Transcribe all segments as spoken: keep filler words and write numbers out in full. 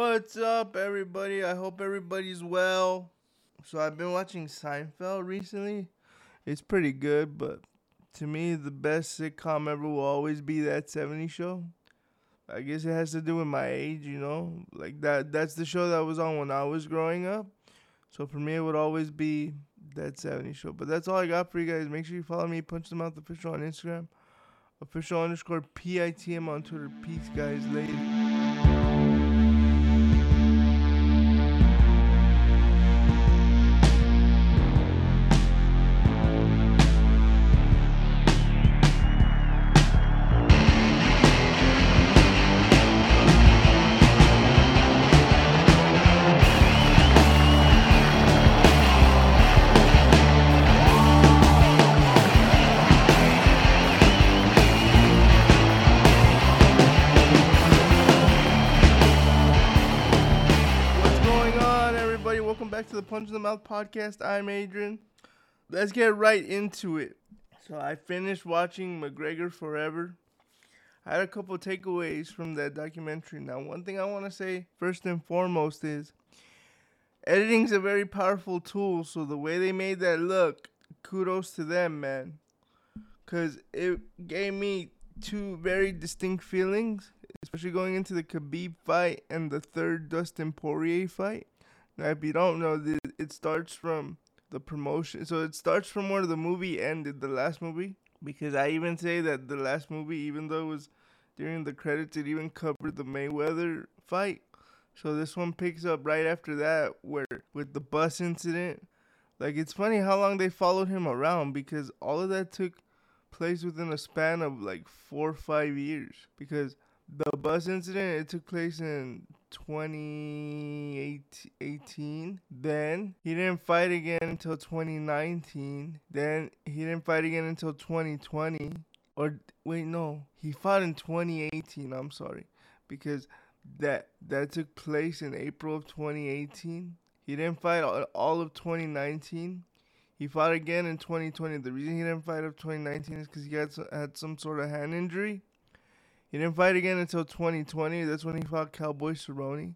What's up, everybody? I hope everybody's well. So I've been watching Seinfeld recently. It's pretty good, but to me, the best sitcom ever will always be That seventies Show. I guess it has to do with my age, you know? Like, that that's the show that was on when I was growing up. So for me, it would always be That seventies Show. But that's all I got for you guys. Make sure you follow me, Punch the Mouth Official on Instagram. Official underscore P I T M on Twitter. Peace, guys. Later. Punch in the Mouth podcast. I'm Adrian. Let's get right into it. So I finished watching McGregor Forever. I had a couple takeaways from that documentary. Now, one thing I want to say first and foremost is editing is a very powerful tool. So the way they made that look, kudos to them, man. Because it gave me two very distinct feelings, especially going into the Khabib fight and the third Dustin Poirier fight. Now, if you don't know, it starts from the promotion. So it starts from where the movie ended, the last movie. Because I even say that the last movie, even though it was during the credits, it even covered the Mayweather fight. So this one picks up right after that where with the bus incident. Like, it's funny how long they followed him around because all of that took place within a span of like four or five years. Because the bus incident, it took place in twenty eighteen. Then he didn't fight again until twenty nineteen. Then he didn't fight again until twenty twenty. Or wait, no, he fought in twenty eighteen. I'm sorry, because that that took place in April of twenty eighteen. He didn't fight all of twenty nineteen. He fought again in twenty twenty. The reason he didn't fight up twenty nineteen is because he had had some sort of hand injury. He didn't fight again until twenty twenty. That's when he fought Cowboy Cerrone.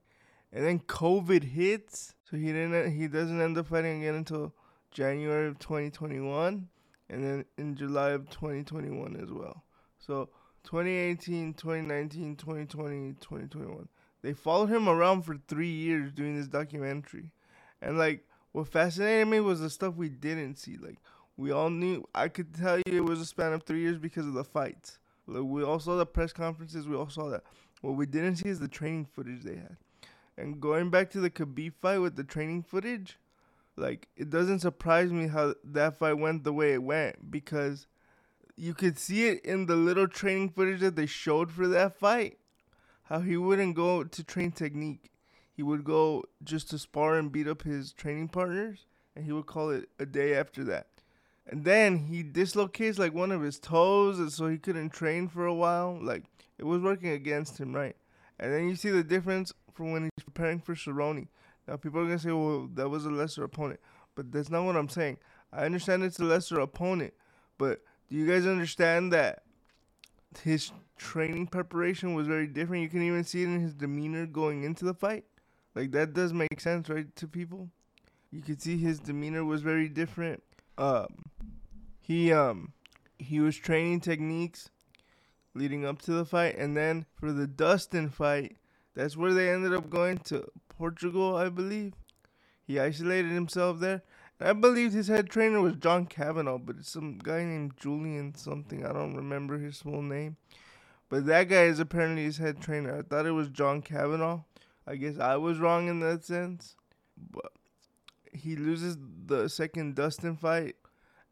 And then COVID hits. So he didn't. He doesn't end up fighting again until January of twenty twenty-one. And then in July of twenty twenty-one as well. So twenty eighteen, twenty nineteen, twenty twenty, twenty twenty-one. They followed him around for three years doing this documentary. And like, what fascinated me was the stuff we didn't see. Like, we all knew. I could tell you it was a span of three years because of the fights. We all saw the press conferences. We all saw that. What we didn't see is the training footage they had. And going back to the Khabib fight with the training footage, like, it doesn't surprise me how that fight went the way it went because you could see it in the little training footage that they showed for that fight, how he wouldn't go to train technique. He would go just to spar and beat up his training partners, and he would call it a day after that. And then he dislocates, like, one of his toes, and so he couldn't train for a while. Like, it was working against him, right? And then you see the difference from when he's preparing for Cerrone. Now, people are going to say, well, that was a lesser opponent. But that's not what I'm saying. I understand it's a lesser opponent. But do you guys understand that his training preparation was very different? You can even see it in his demeanor going into the fight. Like, that does make sense, right, to people? You could see his demeanor was very different. Um, he, um, he was training techniques leading up to the fight. And then for the Dustin fight, that's where they ended up going to Portugal, I believe. He isolated himself there. And I believe his head trainer was John Kavanaugh, but it's some guy named Julian something. I don't remember his full name. But that guy is apparently his head trainer. I thought it was John Kavanaugh. I guess I was wrong in that sense. But he loses the second Dustin fight,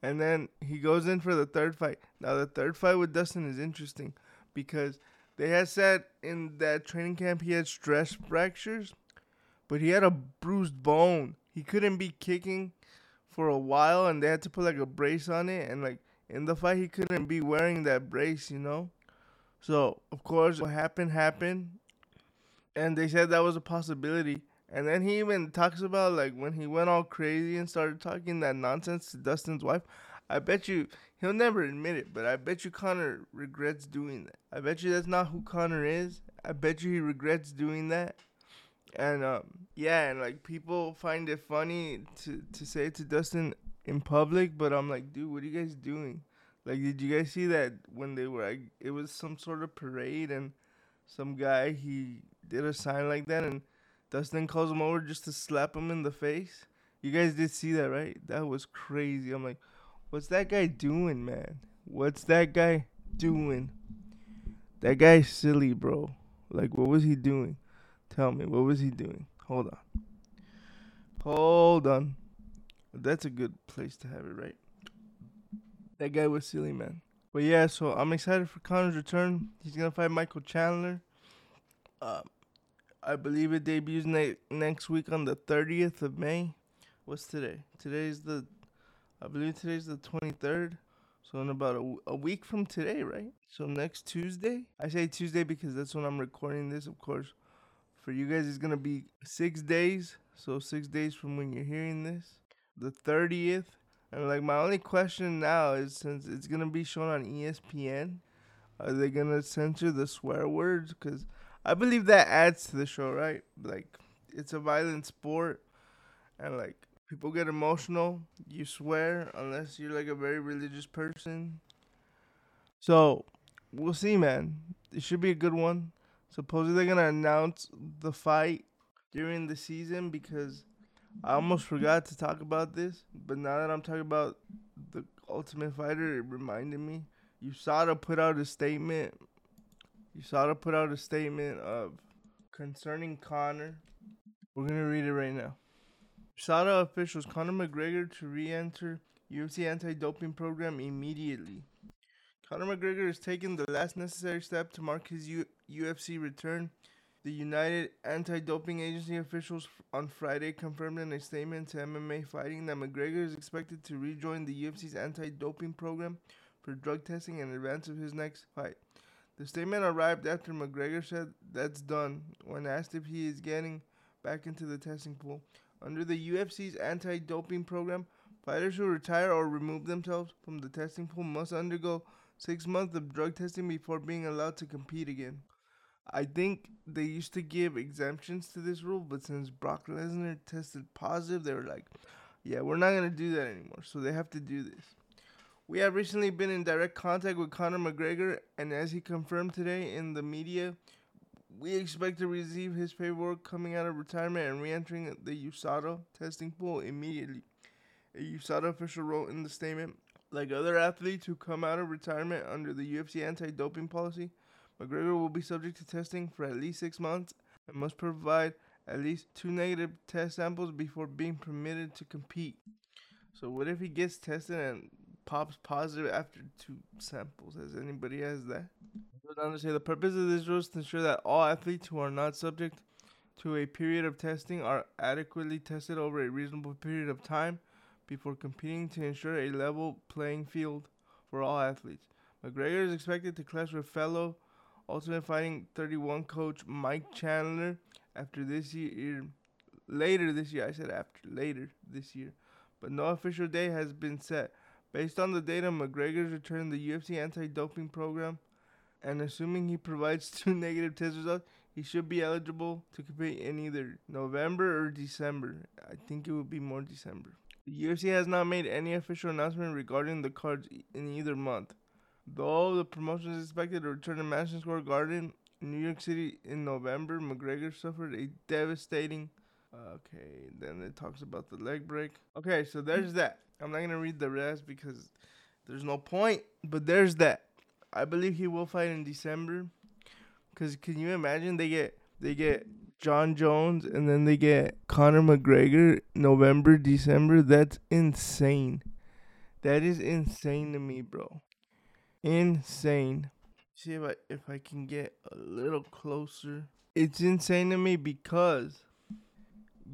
and then he goes in for the third fight. Now, the third fight with Dustin is interesting because they had said in that training camp he had stress fractures, but he had a bruised bone. He couldn't be kicking for a while, and they had to put, like, a brace on it. And, like, in the fight, he couldn't be wearing that brace, you know? So, of course, what happened happened, and they said that was a possibility. And then he even talks about, like, when he went all crazy and started talking that nonsense to Dustin's wife. I bet you, he'll never admit it, but I bet you Conor regrets doing that. I bet you that's not who Conor is. I bet you he regrets doing that. And um, yeah, and like people find it funny to to say it to Dustin in public, but I'm like, dude, what are you guys doing? Like, did you guys see that when they were? Like, it was some sort of parade, and some guy he did a sign like that, and Dustin calls him over just to slap him in the face. You guys did see that, right? That was crazy. I'm like, what's that guy doing, man? What's that guy doing? That guy's silly, bro. Like, what was he doing? Tell me, what was he doing? Hold on. Hold on. That's a good place to have it, right? That guy was silly, man. But yeah, so I'm excited for Conor's return. He's going to fight Michael Chandler. Um, I believe it debuts na- next week on the thirtieth of May. What's today? Today's the, I believe today's the twenty-third. So in about a, a week from today, right? So next Tuesday. I say Tuesday because that's when I'm recording this, of course. For you guys, it's going to be six days. So six days from when you're hearing this. The thirtieth. And, like, my only question now is, since it's going to be shown on E S P N, are they going to censor the swear words? Because I believe that adds to the show, right? Like, it's a violent sport. And, like, people get emotional. You swear unless you're, like, a very religious person. So, we'll see, man. It should be a good one. Supposedly they're going to announce the fight during the season because I almost forgot to talk about this. But now that I'm talking about the Ultimate Fighter, it reminded me. U S A D A put out a statement. U S A D A put out a statement of concerning Conor. We're going to read it right now. U S A D A officials, Conor McGregor to re-enter U F C anti-doping program immediately. Conor McGregor has taken the last necessary step to mark his U- UFC return. The United Anti-Doping Agency officials on Friday confirmed in a statement to M M A Fighting that McGregor is expected to rejoin the U F C's anti-doping program for drug testing in advance of his next fight. The statement arrived after McGregor said that's done when asked if he is getting back into the testing pool. Under the U F C's anti-doping program, fighters who retire or remove themselves from the testing pool must undergo six months of drug testing before being allowed to compete again. I think they used to give exemptions to this rule, but since Brock Lesnar tested positive, they were like, yeah, we're not going to do that anymore, so they have to do this. We have recently been in direct contact with Conor McGregor, and as he confirmed today in the media, we expect to receive his paperwork coming out of retirement and re-entering the U S A D A testing pool immediately. A U S A D A official wrote in the statement, like other athletes who come out of retirement under the U F C anti-doping policy, McGregor will be subject to testing for at least six months and must provide at least two negative test samples before being permitted to compete. So what if he gets tested and pops positive after two samples? Has anybody asked that? The purpose of this rule is to ensure that all athletes who are not subject to a period of testing are adequately tested over a reasonable period of time before competing to ensure a level playing field for all athletes. McGregor is expected to clash with fellow Ultimate Fighting thirty-one coach Mike Chandler after this year, later this year, I said after, later this year, but no official date has been set. Based on the data, McGregor's return to the U F C anti-doping program, and assuming he provides two negative test results, he should be eligible to compete in either November or December. I think it would be more December. The U F C has not made any official announcement regarding the cards in either month, though the promotion is expected to return to Madison Square Garden in New York City in November. McGregor suffered a devastating... Okay, then it talks about the leg break. Okay, so there's that. I'm not going to read the rest because there's no point, but there's that. I believe he will fight in December because can you imagine they get they get... John Jones, and then they get Conor McGregor, November, December. That's insane. That is insane to me, bro. Insane. See if I, if I can get a little closer. It's insane to me because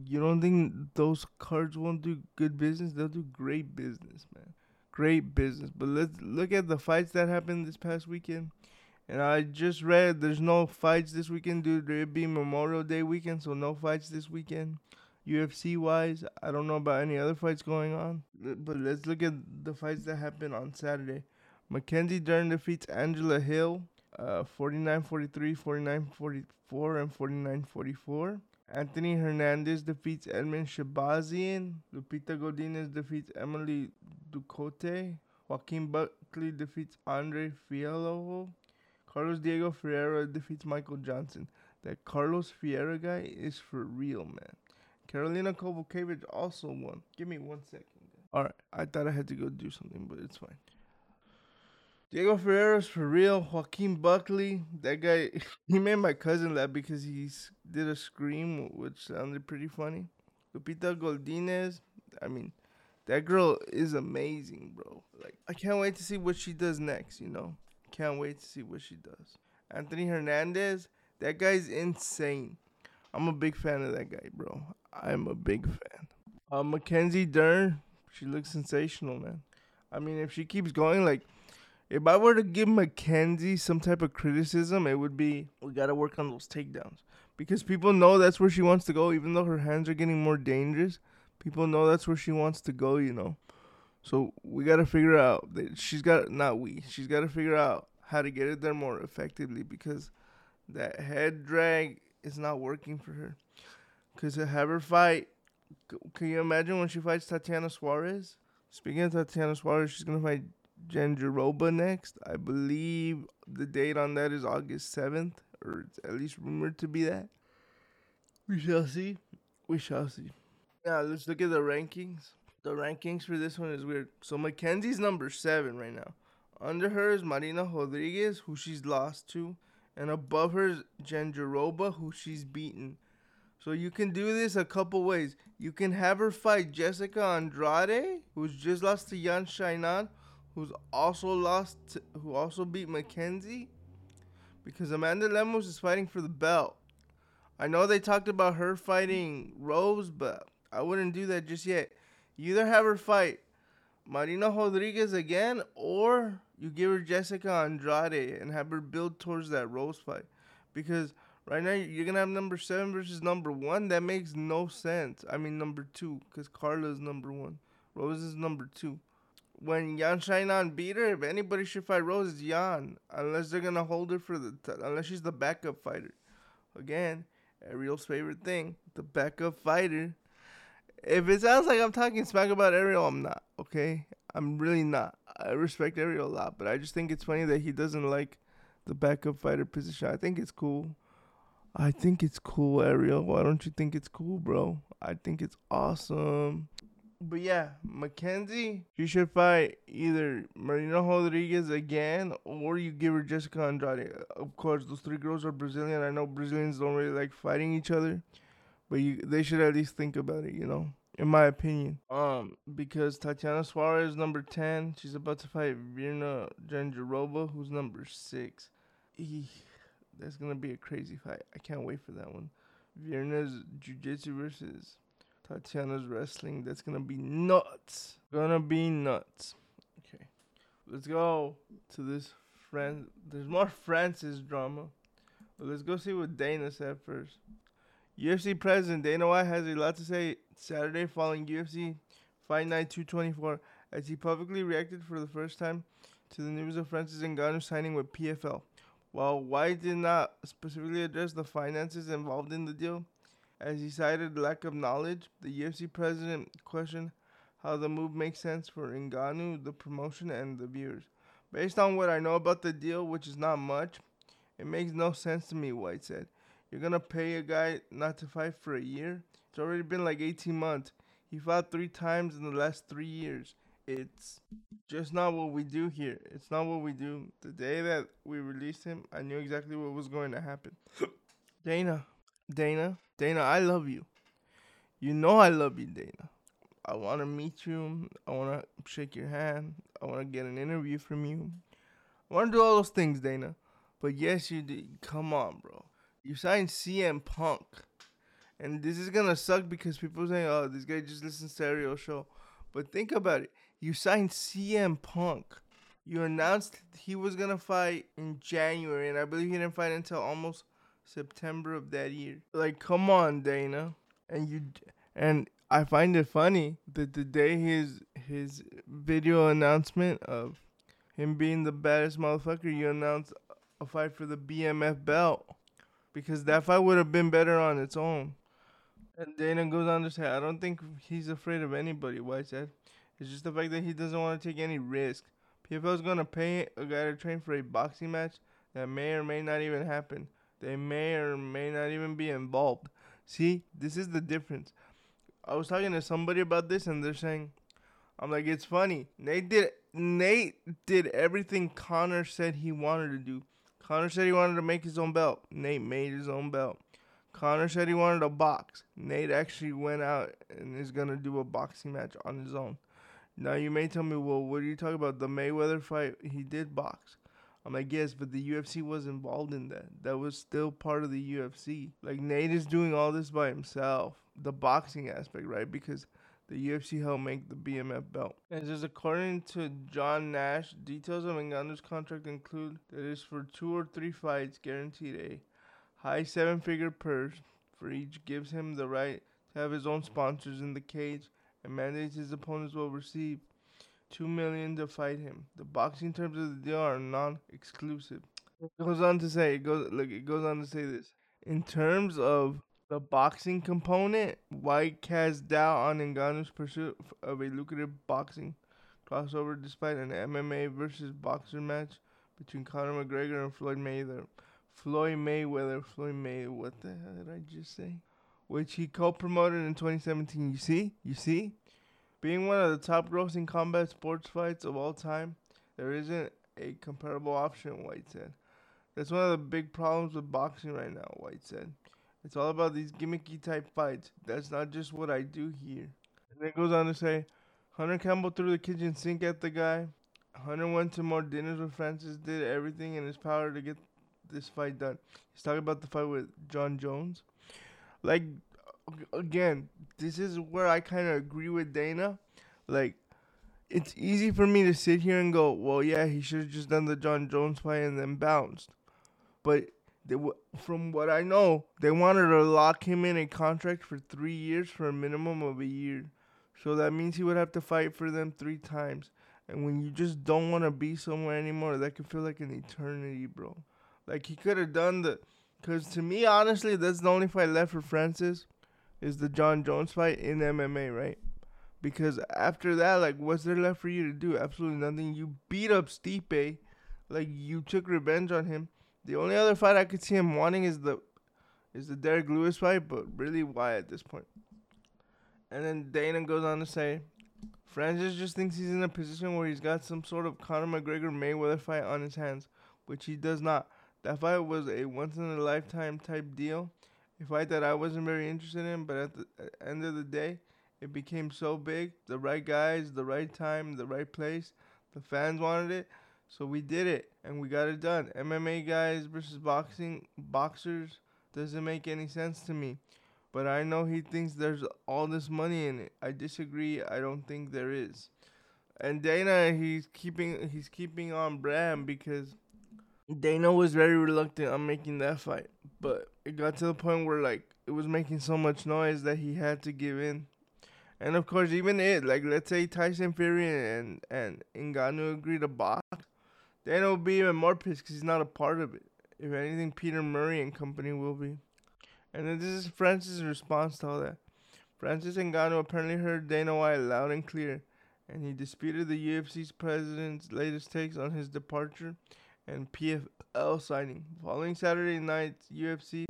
you don't think those cards won't do good business? They'll do great business, man. Great business. But let's look at the fights that happened this past weekend. And I just read there's no fights this weekend due to it being Memorial Day weekend, so no fights this weekend. U F C-wise, I don't know about any other fights going on. But let's look at the fights that happened on Saturday. Mackenzie Dern defeats Angela Hill, uh, forty-nine forty-three, forty-nine forty-four, and forty-nine forty-four. Anthony Hernandez defeats Edmund Shabazian. Lupita Godinez defeats Emily Ducote. Joaquin Buckley defeats Andre Fialho. Carlos Diego Ferreira defeats Michael Johnson. That Carlos Ferreira guy is for real, man. Karolina Kovalevich also won. Give me one second. Alright, I thought I had to go do something, but it's fine. Diego Ferreira's for real. Joaquin Buckley, that guy, he made my cousin laugh because he did a scream, which sounded pretty funny. Lupita Godinez, I mean, that girl is amazing, bro. Like, I can't wait to see what she does next, you know? Can't wait to see what she does. Anthony Hernandez, that guy's insane. I'm a big fan of that guy, bro. I'm a big fan. Uh, Mackenzie Dern, she looks sensational, man. I mean, if she keeps going, like, if I were to give Mackenzie some type of criticism, it would be, we got to work on those takedowns. Because people know that's where she wants to go, even though her hands are getting more dangerous. People know that's where she wants to go, you know. So we got to figure out, that she's got, not we, she's got to figure out how to get it there more effectively, because that head drag is not working for her. Because to have her fight, can you imagine when she fights Tatiana Suarez? Speaking of Tatiana Suarez, she's going to fight Gingeroba next. I believe the date on that is August seventh, or it's at least rumored to be that. We shall see. We shall see. Now, let's look at the rankings. The rankings for this one is weird. So Mackenzie's number seven right now. Under her is Marina Rodriguez, who she's lost to. And above her is Gingeroba, who she's beaten. So you can do this a couple ways. You can have her fight Jessica Andrade, who's just lost to Yan Xiaonan, who's also lost, to, who also beat Mackenzie. Because Amanda Lemos is fighting for the belt. I know they talked about her fighting Rose, but I wouldn't do that just yet. You either have her fight Marina Rodriguez again, or you give her Jessica Andrade and have her build towards that Rose fight. Because right now, you're going to have number seven versus number one. That makes no sense. I mean, number two, because Carla is number one. Rose is number two. When Yan Xiaonan beat her, if anybody should fight Rose, it's Yan. Unless they're going to hold her for the... T- unless she's the backup fighter. Again, Ariel's favorite thing, the backup fighter. If it sounds like I'm talking smack about Ariel, I'm not, okay? I'm really not. I respect Ariel a lot, but I just think it's funny that he doesn't like the backup fighter position. I think it's cool. I think it's cool, Ariel. Why don't you think it's cool, bro? I think it's awesome. But yeah, Mackenzie, she should fight either Marina Rodriguez again, or you give her Jessica Andrade. Of course, those three girls are Brazilian. I know Brazilians don't really like fighting each other, but you, they should at least think about it, you know, in my opinion. Um, because Tatiana Suarez, number ten, she's about to fight Virna Gingeroba, who's number six. Eee. That's going to be a crazy fight. I can't wait for that one. Virna's jiu-jitsu versus Tatiana's wrestling. That's going to be nuts. Going to be nuts. Okay. Let's go to this friend. There's more Francis drama. But let's go see what Dana said first. U F C president Dana White has a lot to say Saturday following U F C Fight Night two twenty-four as he publicly reacted for the first time to the news of Francis Ngannou signing with P F L. While White did not specifically address the finances involved in the deal, as he cited lack of knowledge, the U F C president questioned how the move makes sense for Ngannou, the promotion, and the viewers. Based on what I know about the deal, which is not much, it makes no sense to me, White said. You're going to pay a guy not to fight for a year? It's already been like eighteen months. He fought three times in the last three years. It's just not what we do here. It's not what we do. The day that we released him, I knew exactly what was going to happen. Dana, Dana, Dana, I love you. You know I love you, Dana. I want to meet you. I want to shake your hand. I want to get an interview from you. I want to do all those things, Dana. But yes, you did. Come on, bro. You signed C M Punk. And this is going to suck because people are saying, oh, this guy just listens to Ariel Show. But think about it. You signed C M Punk. You announced he was going to fight in January, and I believe he didn't fight until almost September of that year. Like, come on, Dana. And you, and I find it funny that the day his his video announcement of him being the baddest motherfucker, you announced a fight for the B M F belt. Because that fight would have been better on its own. And Dana goes on to say, I don't think he's afraid of anybody, White said. It's just the fact that he doesn't want to take any risk. P F L is going to pay a guy to train for a boxing match that may or may not even happen. They may or may not even be involved. See, this is the difference. I was talking to somebody about this, and they're saying, I'm like, it's funny. Nate did Nate did everything Conor said he wanted to do. Conor said he wanted to make his own belt. Nate made his own belt. Conor said he wanted a box. Nate actually went out and is going to do a boxing match on his own. Now, you may tell me, well, what are you talking about? The Mayweather fight, he did box. I'm like, yes, but the U F C was involved in that. That was still part of the U F C. Like, Nate is doing all this by himself. The boxing aspect, right? Because the U F C helped make the B M F belt. And just according to John Nash, details of Ngannou's contract include that it's for two or three fights, guaranteed a high seven-figure purse for each, gives him the right to have his own sponsors in the cage, and mandates his opponents will receive two million dollars to fight him. The boxing terms of the deal are non-exclusive. It goes on to say, it goes, look, it goes on to say this. In terms of the boxing component, White cast doubt on Ngannou's pursuit of a lucrative boxing crossover despite an M M A versus boxer match between Conor McGregor and Floyd Mayweather. Floyd Mayweather, Floyd Mayweather, what the hell did I just say? Which he co-promoted in twenty seventeen. You see? You see? Being one of the top grossing combat sports fights of all time, there isn't a comparable option, White said. That's one of the big problems with boxing right now, White said. It's all about these gimmicky type fights. That's not just what I do here. And then it goes on to say, Hunter Campbell threw the kitchen sink at the guy. Hunter went to more dinners with Francis, did everything in his power to get this fight done. He's talking about the fight with John Jones. Like, again, this is where I kind of agree with Dana. Like, it's easy for me to sit here and go, well, yeah, he should have just done the John Jones fight and then bounced. But they w- from what I know, they wanted to lock him in a contract for three years for a minimum of a year. So that means he would have to fight for them three times. And when you just don't want to be somewhere anymore, that could feel like an eternity, bro. Like, he could have done the... Because to me, honestly, that's the only fight left for Francis is the John Jones fight in M M A, right? Because after that, like, what's there left for you to do? Absolutely nothing. You beat up Stipe. Like, you took revenge on him. The only other fight I could see him wanting is the is the Derek Lewis fight, but really, why at this point? And then Dana goes on to say, Francis just thinks he's in a position where he's got some sort of Conor McGregor-Mayweather fight on his hands, which he does not. That fight was a once-in-a-lifetime type deal, a fight that I wasn't very interested in, but at the end of the day, it became so big. The right guys, the right time, the right place. The fans wanted it, so we did it, and we got it done. M M A guys versus boxing boxers doesn't make any sense to me, but I know he thinks there's all this money in it. I disagree. I don't think there is. And Dana, he's keeping he's keeping on brand because... Dana was very reluctant on making that fight, but it got to the point where, like, it was making so much noise that he had to give in. And, of course, even it, like, let's say Tyson Fury and, and Ngannou agree to box, Dana will be even more pissed because he's not a part of it. If anything, Peter Murray and company will be. And then this is Francis' response to all that. Francis Ngannou apparently heard Dana White loud and clear, and he disputed the U F C's president's latest takes on his departure and P F L signing. Following Saturday night's U F C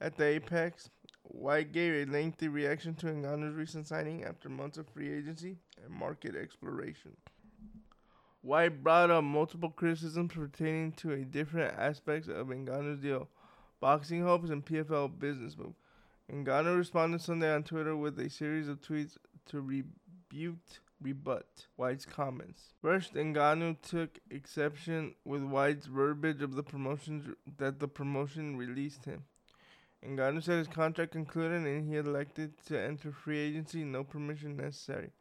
at the Apex, White gave a lengthy reaction to Ngannou's recent signing after months of free agency and market exploration. White brought up multiple criticisms pertaining to a different aspects of Ngannou's deal, boxing hopes, and P F L business move. Ngannou responded Sunday on Twitter with a series of tweets to rebuke rebut White's comments. First, Ngannou took exception with White's verbiage of the promotions that the promotion released him. Ngannou said his contract concluded and he elected to enter free agency, no permission necessary.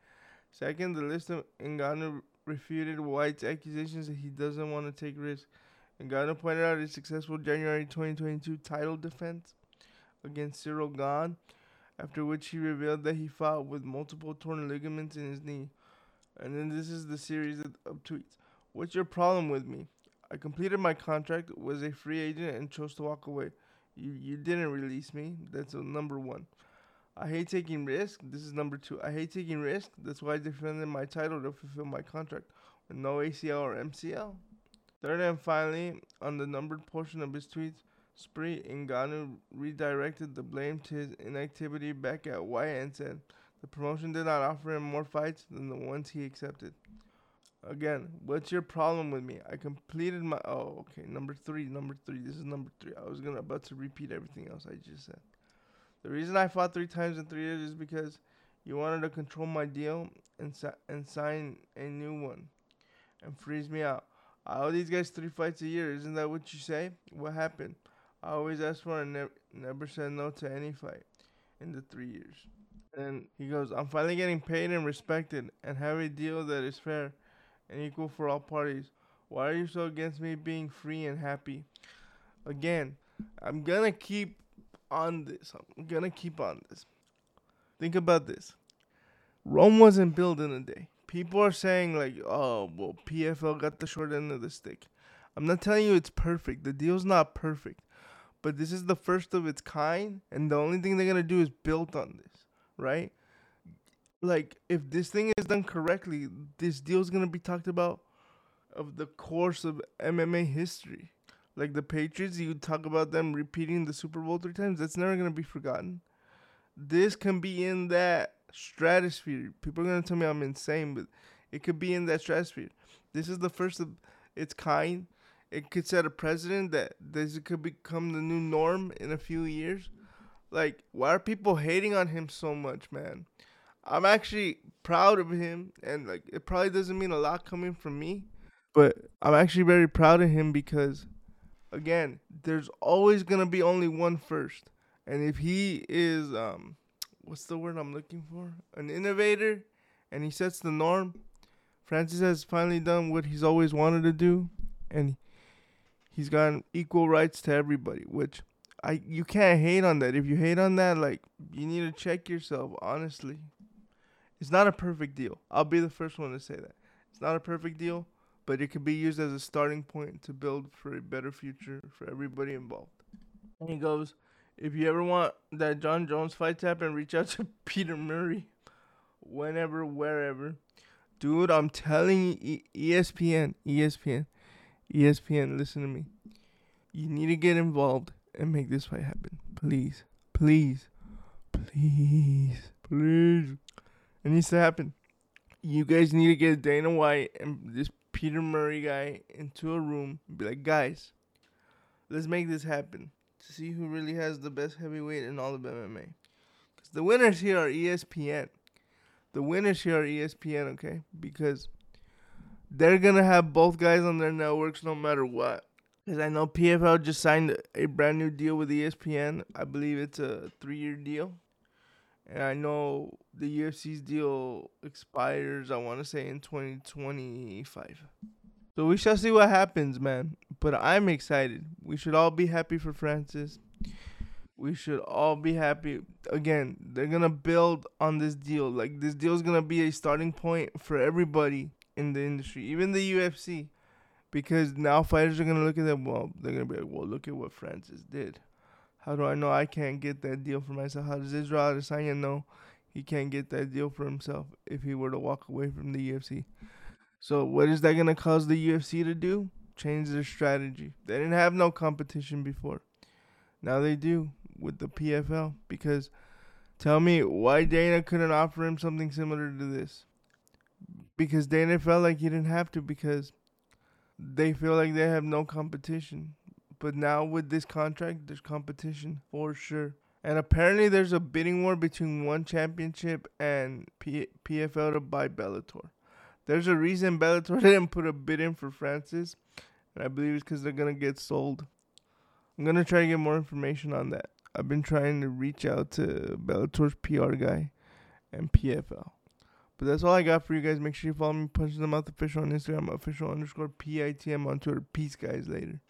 Second, the list of Ngannou refuted White's accusations that he doesn't want to take risks. Ngannou pointed out his successful January twenty twenty-two title defense against Cyril Gane, after which he revealed that he fought with multiple torn ligaments in his knee. And then this is the series of, of tweets. What's your problem with me? I completed my contract, was a free agent, and chose to walk away. You you didn't release me. That's a number one. I hate taking risks. This is number two. I hate taking risks. That's why I defended my title to fulfill my contract with no A C L or M C L. Third and finally, on the numbered portion of his tweets spree, Ngannou redirected the blame to his inactivity back at White and said the promotion did not offer him more fights than the ones he accepted. Again, what's your problem with me? I completed my... Oh, okay, number three, number three. This is number three. I was gonna about to repeat everything else I just said. The reason I fought three times in three years is because you wanted to control my deal and, si- and sign a new one and freeze me out. I owe these guys three fights a year. Isn't that what you say? What happened? I always asked for and ne- never said no to any fight in the three years. And he goes, I'm finally getting paid and respected and have a deal that is fair and equal for all parties. Why are you so against me being free and happy? Again, I'm gonna keep on this. I'm gonna keep on this. Think about this. Rome wasn't built in a day. People are saying like, oh, well, P F L got the short end of the stick. I'm not telling you it's perfect. The deal's not perfect. But this is the first of its kind, and the only thing they're gonna do is build on this, right? Like, if this thing is done correctly, this deal is going to be talked about of the course of M M A history. Like the Patriots, you talk about them repeating the Super Bowl three times. That's never going to be forgotten. This can be in that stratosphere. People are going to tell me I'm insane, but it could be in that stratosphere. This is the first of its kind. It could set a precedent that this could become the new norm in a few years. Like, why are people hating on him so much, man? I'm actually proud of him, and like it probably doesn't mean a lot coming from me, but I'm actually very proud of him because, again, there's always going to be only one first. And if he is, um, what's the word I'm looking for? An innovator, and he sets the norm. Francis has finally done what he's always wanted to do, and he's gotten equal rights to everybody, which I you can't hate on that. If you hate on that, like, you need to check yourself, honestly. It's not a perfect deal. I'll be the first one to say that. It's not a perfect deal, but it can be used as a starting point to build for a better future for everybody involved. And he goes, if you ever want that John Jones fight to happen, reach out to Peter Murray whenever, wherever. Dude, I'm telling you, E S P N, E S P N, E S P N, listen to me. You need to get involved and make this fight happen. Please, please, please, please. It needs to happen. You guys need to get Dana White and this Peter Murray guy into a room and be like, guys, let's make this happen to see who really has the best heavyweight in all of M M A. Because the winners here are E S P N. The winners here are E S P N, okay? Because they're going to have both guys on their networks no matter what. Because I know P F L just signed a brand new deal with E S P N. I believe it's a three-year deal. And I know the U F C's deal expires, I want to say, in twenty twenty-five. So we shall see what happens, man. But I'm excited. We should all be happy for Francis. We should all be happy. Again, they're going to build on this deal. Like, this deal is going to be a starting point for everybody in the industry, even the U F C. Because now fighters are going to look at them, well, they're going to be like, well, look at what Francis did. How do I know I can't get that deal for myself? How does Israel Adesanya know he can't get that deal for himself if he were to walk away from the U F C? So what is that going to cause the U F C to do? Change their strategy. They didn't have no competition before. Now they do with the P F L. Because tell me why Dana couldn't offer him something similar to this. Because Dana felt like he didn't have to because they feel like they have no competition. But now with this contract, there's competition for sure. And apparently there's a bidding war between One Championship and P- PFL to buy Bellator. There's a reason Bellator didn't put a bid in for Francis. And I believe it's because they're going to get sold. I'm going to try to get more information on that. I've been trying to reach out to Bellator's P R guy and P F L. But that's all I got for you guys. Make sure you follow me, Punch the Mouth Official on Instagram, official underscore P I T M on Twitter. Peace, guys. Later.